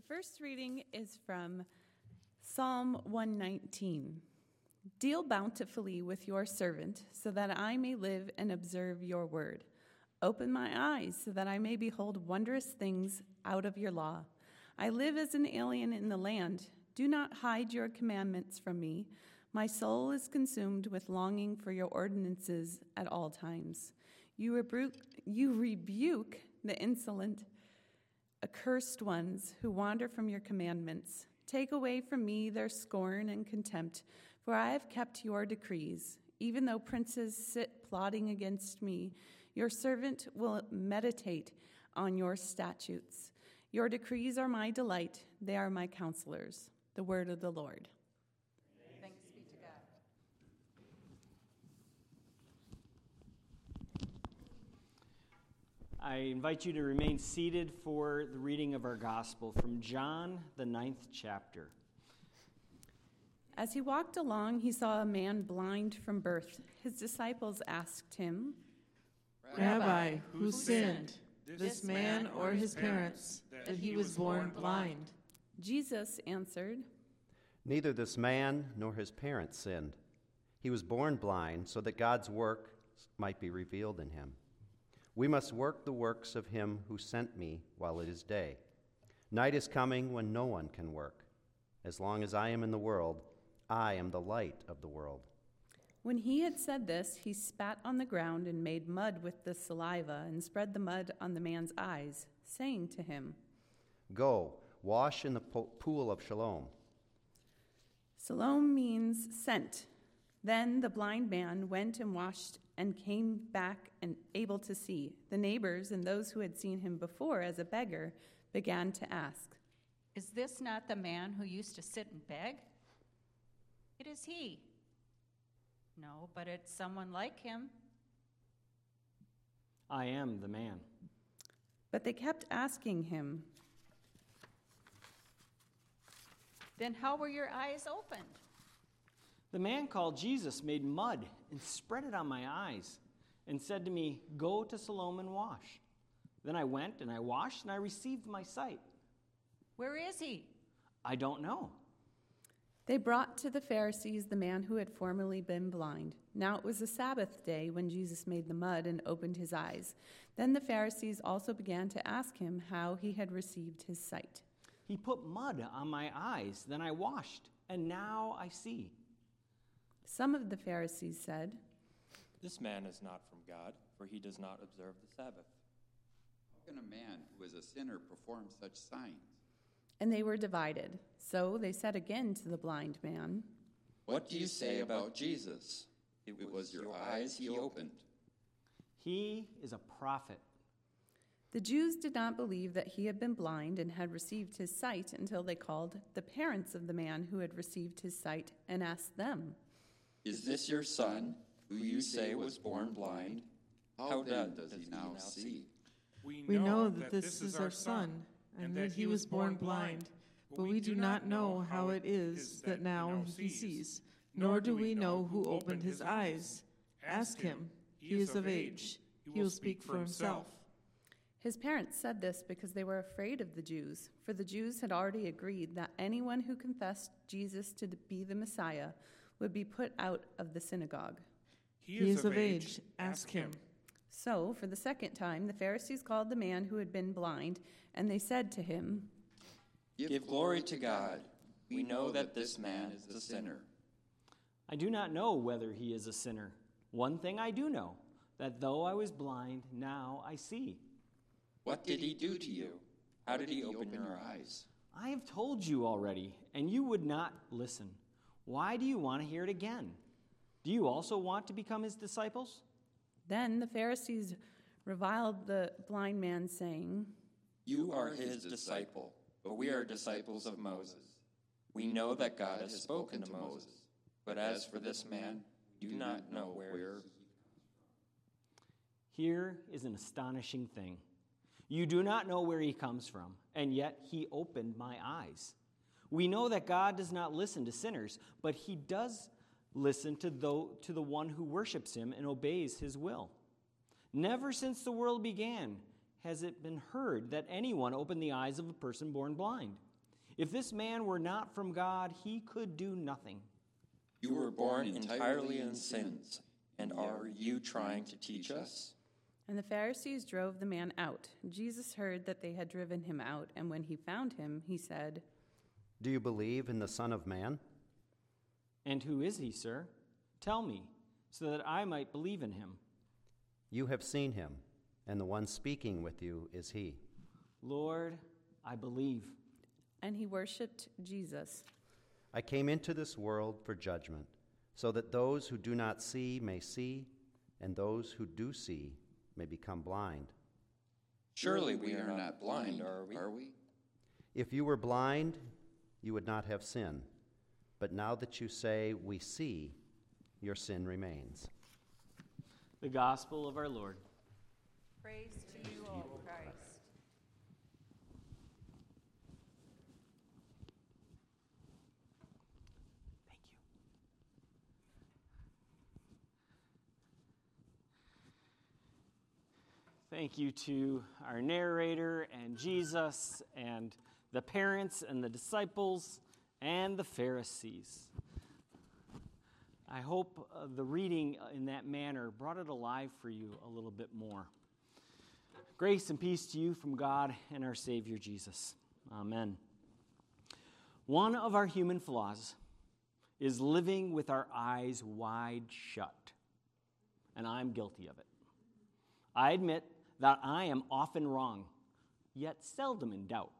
The first reading is from Psalm 119. Deal bountifully with your servant, so that I may live and observe your word. Open my eyes, so that I may behold wondrous things out of your law. I live as an alien in the land. Do not hide your commandments from me. My soul is consumed with longing for your ordinances at all times. You rebuke the insolent, accursed ones who wander from your commandments. Take away from me their scorn and contempt, for I have kept your decrees. Even though princes sit plotting against me, your servant will meditate on your statutes. Your decrees are my delight. They are my counselors. The word of the Lord. Thanks be to God. I invite you to remain seated for the reading of our gospel from John, the 9th chapter. As he walked along, he saw a man blind from birth. His disciples asked him, Rabbi, who sinned, this man or his parents, that he was born blind? Jesus answered, Neither this man nor his parents sinned. He was born blind so that God's work might be revealed in him. We must work the works of him who sent me while it is day. Night is coming when no one can work. As long as I am in the world, I am the light of the world. When he had said this, he spat on the ground and made mud with the saliva and spread the mud on the man's eyes, saying to him, Go, wash in the pool of Siloam. Siloam means sent. Then the blind man went and washed and came back and able to see. The neighbors and those who had seen him before as a beggar began to ask, Is this not the man who used to sit and beg? It is he. No, but it's someone like him. I am the man. But they kept asking him, Then how were your eyes opened? The man called Jesus made mud and spread it on my eyes and said to me, Go to Siloam and wash. Then I went and I washed and I received my sight. Where is he? I don't know. They brought to the Pharisees the man who had formerly been blind. Now it was the Sabbath day when Jesus made the mud and opened his eyes. Then the Pharisees also began to ask him how he had received his sight. He put mud on my eyes, then I washed, and now I see. Some of the Pharisees said, This man is not from God, for he does not observe the Sabbath. How can a man who is a sinner perform such signs? And they were divided. So they said again to the blind man, What do you say about Jesus? It was your eyes he opened. He is a prophet. The Jews did not believe that he had been blind and had received his sight until they called the parents of the man who had received his sight and asked them, Is this your son, who you say was born blind? How then does he now see? We know that this is our son, and that he was born blind, but we do not know how it is that now he sees, nor do we know who opened his eyes. Ask him, he is of age, he will speak for himself. His parents said this because they were afraid of the Jews, for the Jews had already agreed that anyone who confessed Jesus to be the Messiah would be put out of the synagogue. He is of age, ask him. So, for the second time, the Pharisees called the man who had been blind, and they said to him, Give glory to God. We know that this man is a sinner. I do not know whether he is a sinner. One thing I do know, that though I was blind, now I see. What did he do to you? How did he open your eyes? I have told you already, and you would not listen. Why do you want to hear it again? Do you also want to become his disciples? Then the Pharisees reviled the blind man, saying, You are his disciple, but we are disciples of Moses. We know that God has spoken to Moses, but as for this man, we do not know where he comes from. Here is an astonishing thing. You do not know where he comes from, and yet he opened my eyes. We know that God does not listen to sinners, but he does listen to the one who worships him and obeys his will. Never since the world began has it been heard that anyone opened the eyes of a person born blind. If this man were not from God, he could do nothing. You were born entirely in sins, and are you trying to teach us? And the Pharisees drove the man out. Jesus heard that they had driven him out, and when he found him, he said, Do you believe in the Son of Man? And who is he, sir? Tell me, so that I might believe in him. You have seen him, and the one speaking with you is he. Lord, I believe. And he worshipped Jesus. I came into this world for judgment, so that those who do not see may see, and those who do see may become blind. Surely we are not blind, are we? If you were blind, you would not have sin. But now that you say, we see, your sin remains. The Gospel of our Lord. Praise to you, O Christ. Thank you to our narrator and Jesus and the parents and the disciples and the Pharisees. I hope the reading in that manner brought it alive for you a little bit more. Grace and peace to you from God and our Savior Jesus. Amen. One of our human flaws is living with our eyes wide shut, and I'm guilty of it. I admit that I am often wrong, yet seldom in doubt.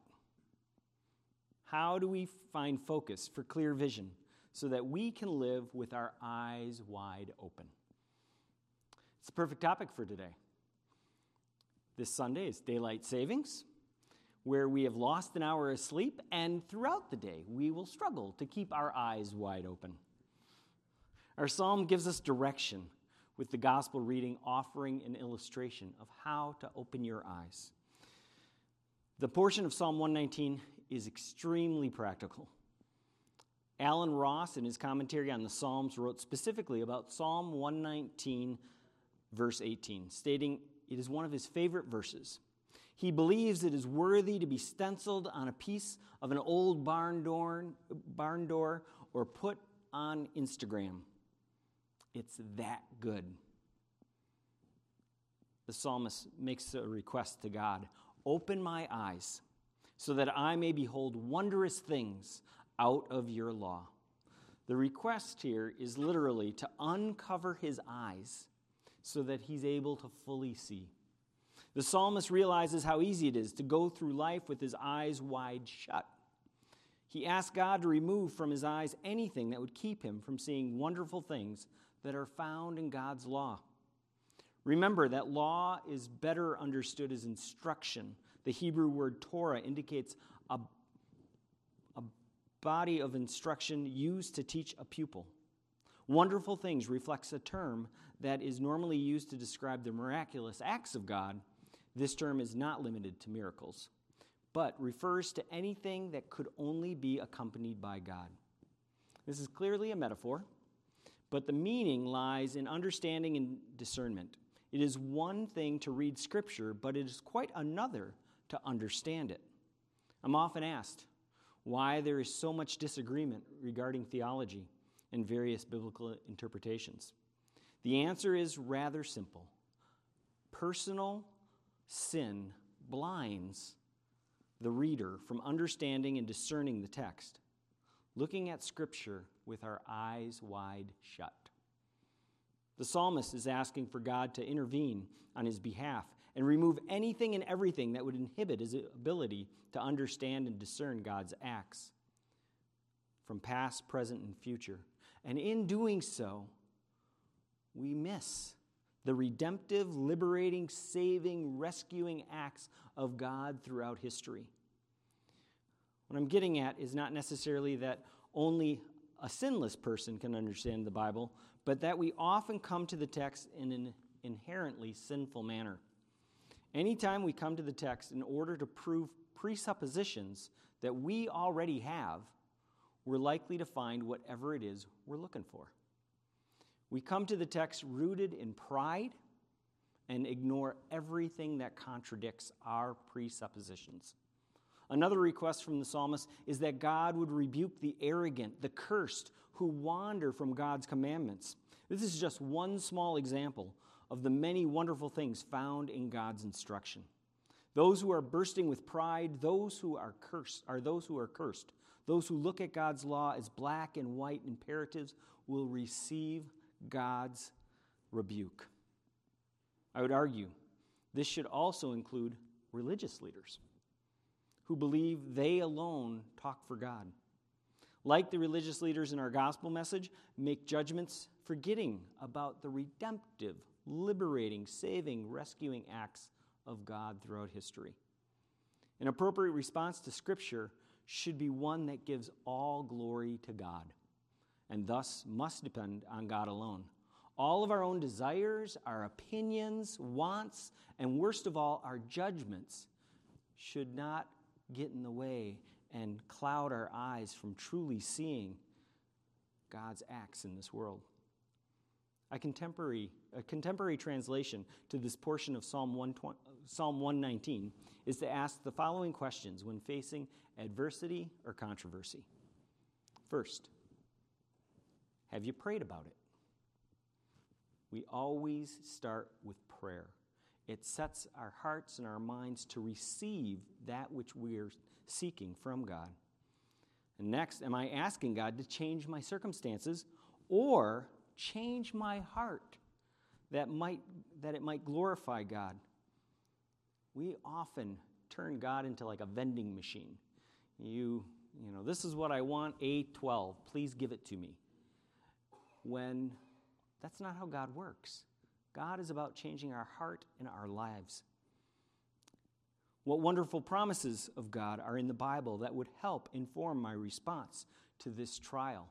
How do we find focus for clear vision so that we can live with our eyes wide open? It's the perfect topic for today. This Sunday is daylight savings, where we have lost an hour of sleep, and throughout the day we will struggle to keep our eyes wide open. Our psalm gives us direction, with the gospel reading offering an illustration of how to open your eyes. The portion of Psalm 119 is extremely practical. Alan Ross, in his commentary on the Psalms, wrote specifically about Psalm 119, verse 18, stating it is one of his favorite verses. He believes it is worthy to be stenciled on a piece of an old barn door or put on Instagram. It's that good. The psalmist makes a request to God, open my eyes so that I may behold wondrous things out of your law. The request here is literally to uncover his eyes so that he's able to fully see. The psalmist realizes how easy it is to go through life with his eyes wide shut. He asks God to remove from his eyes anything that would keep him from seeing wonderful things that are found in God's law. Remember that law is better understood as instruction. The Hebrew word Torah indicates a body of instruction used to teach a pupil. Wonderful things reflects a term that is normally used to describe the miraculous acts of God. This term is not limited to miracles, but refers to anything that could only be accompanied by God. This is clearly a metaphor, but the meaning lies in understanding and discernment. It is one thing to read Scripture, but it is quite another to understand it. I'm often asked why there is so much disagreement regarding theology and various biblical interpretations. The answer is rather simple. Personal sin blinds the reader from understanding and discerning the text, looking at Scripture with our eyes wide shut. The psalmist is asking for God to intervene on his behalf and remove anything and everything that would inhibit his ability to understand and discern God's acts from past, present, and future. And in doing so, we miss the redemptive, liberating, saving, rescuing acts of God throughout history. What I'm getting at is not necessarily that only a sinless person can understand the Bible, but that we often come to the text in an inherently sinful manner. Anytime we come to the text in order to prove presuppositions that we already have, we're likely to find whatever it is we're looking for. We come to the text rooted in pride and ignore everything that contradicts our presuppositions. Another request from the psalmist is that God would rebuke the arrogant, the cursed, who wander from God's commandments. This is just one small example of the many wonderful things found in God's instruction. Those who are bursting with pride, those who are cursed. Those who look at God's law as black and white imperatives will receive God's rebuke. I would argue this should also include religious leaders who believe they alone talk for God. Like the religious leaders in our gospel message, make judgments forgetting about the redemptive, liberating, saving, rescuing acts of God throughout history. An appropriate response to Scripture should be one that gives all glory to God, and thus must depend on God alone. All of our own desires, our opinions, wants, and worst of all, our judgments should not get in the way and cloud our eyes from truly seeing God's acts in this world. A contemporary translation to this portion of Psalm 119 is to ask the following questions when facing adversity or controversy. First, have you prayed about it? We always start with prayer. It sets our hearts and our minds to receive that which we are seeking from God. And next, am I asking God to change my circumstances or change my heart that it might glorify God? We often turn God into like a vending machine. You know, this is what I want, A12, please give it to me. When that's not how God works. God is about changing our heart and our lives. What wonderful promises of God are in the Bible that would help inform my response to this trial.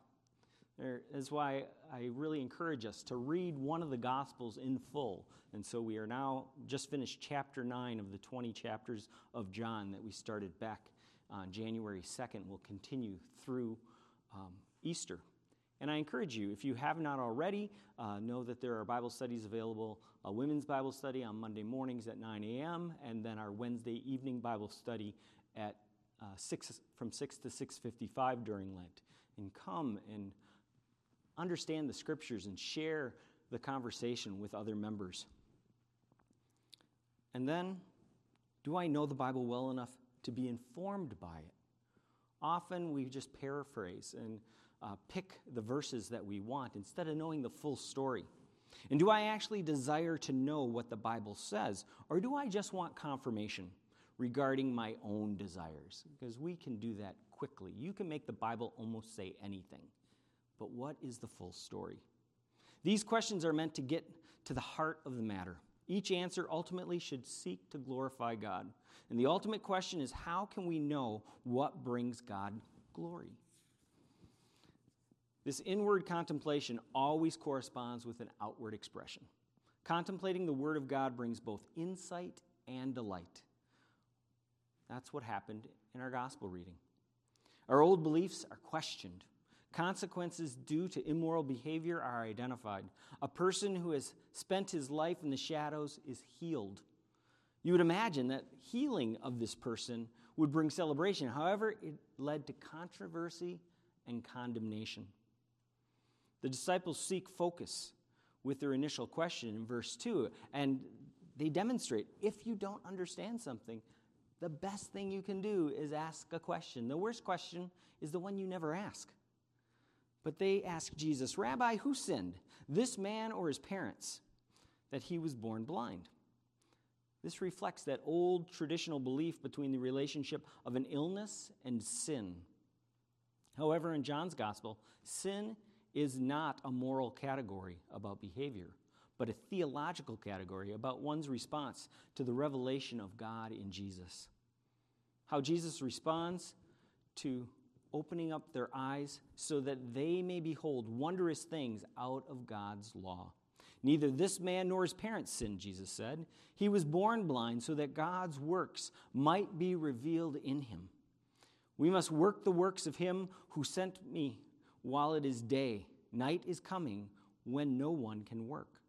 That's why I really encourage us to read one of the Gospels in full. And so we are now just finished chapter 9 of the 20 chapters of John that we started back on January 2nd. We'll continue through Easter. And I encourage you, if you have not already, know that there are Bible studies available, a women's Bible study on Monday mornings at 9 a.m., and then our Wednesday evening Bible study at from 6 to 6:55 during Lent. And come and understand the Scriptures and share the conversation with other members. And then, do I know the Bible well enough to be informed by it? Often we just paraphrase and pick the verses that we want instead of knowing the full story. And do I actually desire to know what the Bible says, or do I just want confirmation regarding my own desires? Because we can do that quickly. You can make the Bible almost say anything. But what is the full story? These questions are meant to get to the heart of the matter. Each answer ultimately should seek to glorify God. And the ultimate question is, how can we know what brings God glory? This inward contemplation always corresponds with an outward expression. Contemplating the Word of God brings both insight and delight. That's what happened in our gospel reading. Our old beliefs are questioned. Consequences due to immoral behavior are identified. A person who has spent his life in the shadows is healed. You would imagine that healing of this person would bring celebration. However, it led to controversy and condemnation. The disciples seek focus with their initial question in verse 2, and they demonstrate, if you don't understand something, the best thing you can do is ask a question. The worst question is the one you never ask. But they asked Jesus, "Rabbi, who sinned, this man or his parents, that he was born blind?" This reflects that old traditional belief between the relationship of an illness and sin. However, in John's Gospel, sin is not a moral category about behavior, but a theological category about one's response to the revelation of God in Jesus. How Jesus responds to opening up their eyes so that they may behold wondrous things out of God's law. Neither this man nor his parents sinned, Jesus said. He was born blind so that God's works might be revealed in him. We must work the works of him who sent me while it is day. Night is coming when no one can work.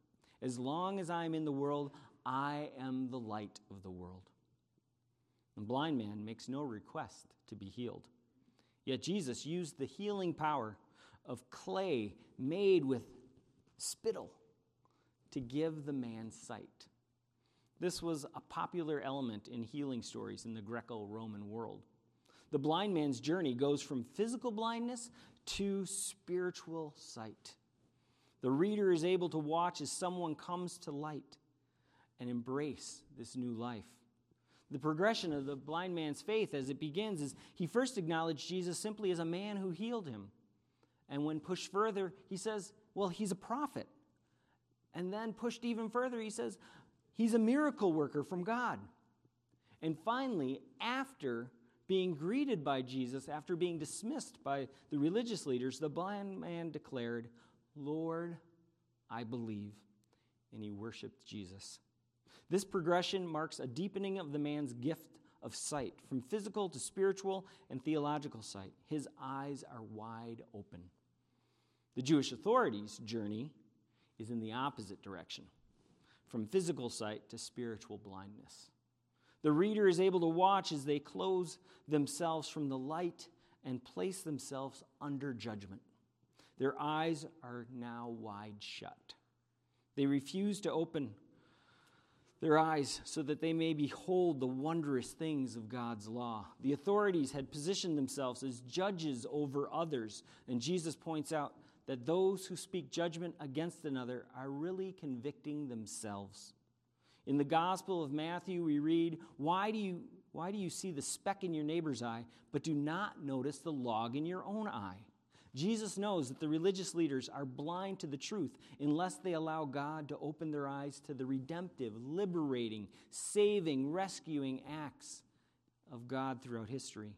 As long as I am in the world, I am the light of the world. The blind man makes no request to be healed. Yet Jesus used the healing power of clay made with spittle to give the man sight. This was a popular element in healing stories in the Greco-Roman world. The blind man's journey goes from physical blindness to spiritual sight. The reader is able to watch as someone comes to light and embrace this new life. The progression of the blind man's faith as it begins is he first acknowledged Jesus simply as a man who healed him. And when pushed further, he says, well, he's a prophet. And then pushed even further, he says, he's a miracle worker from God. And finally, after being greeted by Jesus, after being dismissed by the religious leaders, the blind man declared, Lord, I believe. And he worshiped Jesus. This progression marks a deepening of the man's gift of sight, from physical to spiritual and theological sight. His eyes are wide open. The Jewish authorities' journey is in the opposite direction, from physical sight to spiritual blindness. The reader is able to watch as they close themselves from the light and place themselves under judgment. Their eyes are now wide shut. They refuse to open their eyes so that they may behold the wondrous things of God's law. The authorities had positioned themselves as judges over others, and Jesus points out that those who speak judgment against another are really convicting themselves. In the Gospel of Matthew, we read, Why do you see the speck in your neighbor's eye, but do not notice the log in your own eye? Jesus knows that the religious leaders are blind to the truth unless they allow God to open their eyes to the redemptive, liberating, saving, rescuing acts of God throughout history.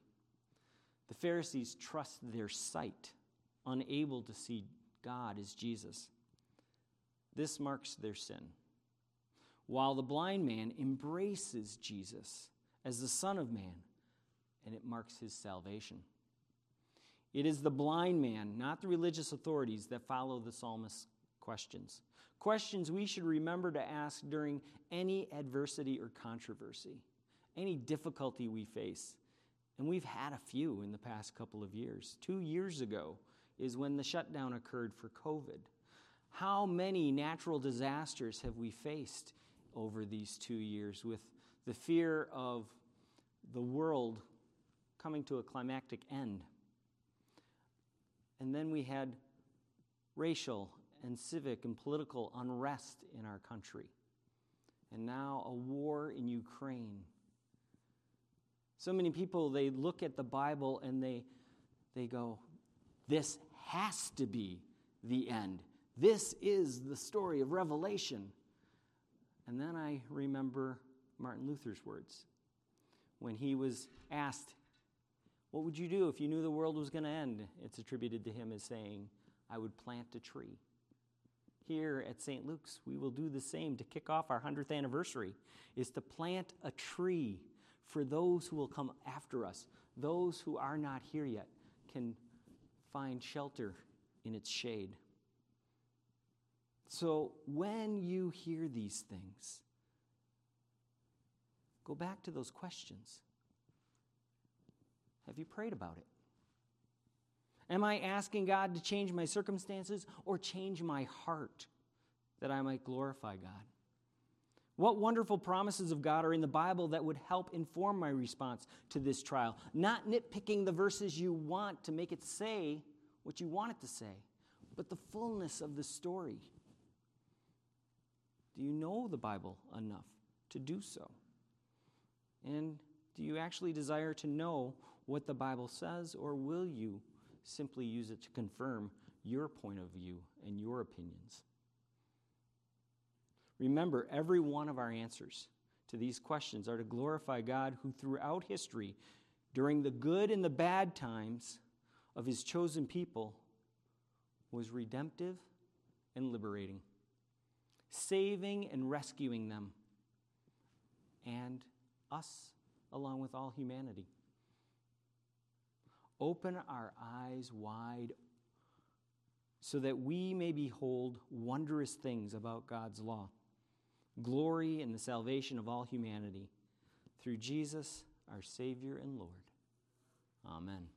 The Pharisees trust their sight, unable to see God as Jesus. This marks their sin. While the blind man embraces Jesus as the Son of Man, and it marks his salvation. It is the blind man, not the religious authorities, that follow the psalmist's questions. Questions we should remember to ask during any adversity or controversy, any difficulty we face. And we've had a few in the past couple of years. 2 years ago is when the shutdown occurred for COVID. How many natural disasters have we faced over these 2 years with the fear of the world coming to a climactic end? And then we had racial and civic and political unrest in our country. And now a war in Ukraine. So many people, they look at the Bible and they go, this has to be the end. This is the story of Revelation. And then I remember Martin Luther's words when he was asked, what would you do if you knew the world was going to end? It's attributed to him as saying, I would plant a tree. Here at St. Luke's, we will do the same to kick off our 100th anniversary, is to plant a tree for those who will come after us. Those who are not here yet can find shelter in its shade. So when you hear these things, go back to those questions. Have you prayed about it? Am I asking God to change my circumstances or change my heart that I might glorify God? What wonderful promises of God are in the Bible that would help inform my response to this trial? Not nitpicking the verses you want to make it say what you want it to say, but the fullness of the story. Do you know the Bible enough to do so? And do you actually desire to know what the Bible says, or will you simply use it to confirm your point of view and your opinions? Remember, every one of our answers to these questions are to glorify God, who throughout history, during the good and the bad times of his chosen people, was redemptive and liberating, saving and rescuing them, and us along with all humanity. Open our eyes wide so that we may behold wondrous things about God's law, glory and the salvation of all humanity, through Jesus our Savior and Lord. Amen.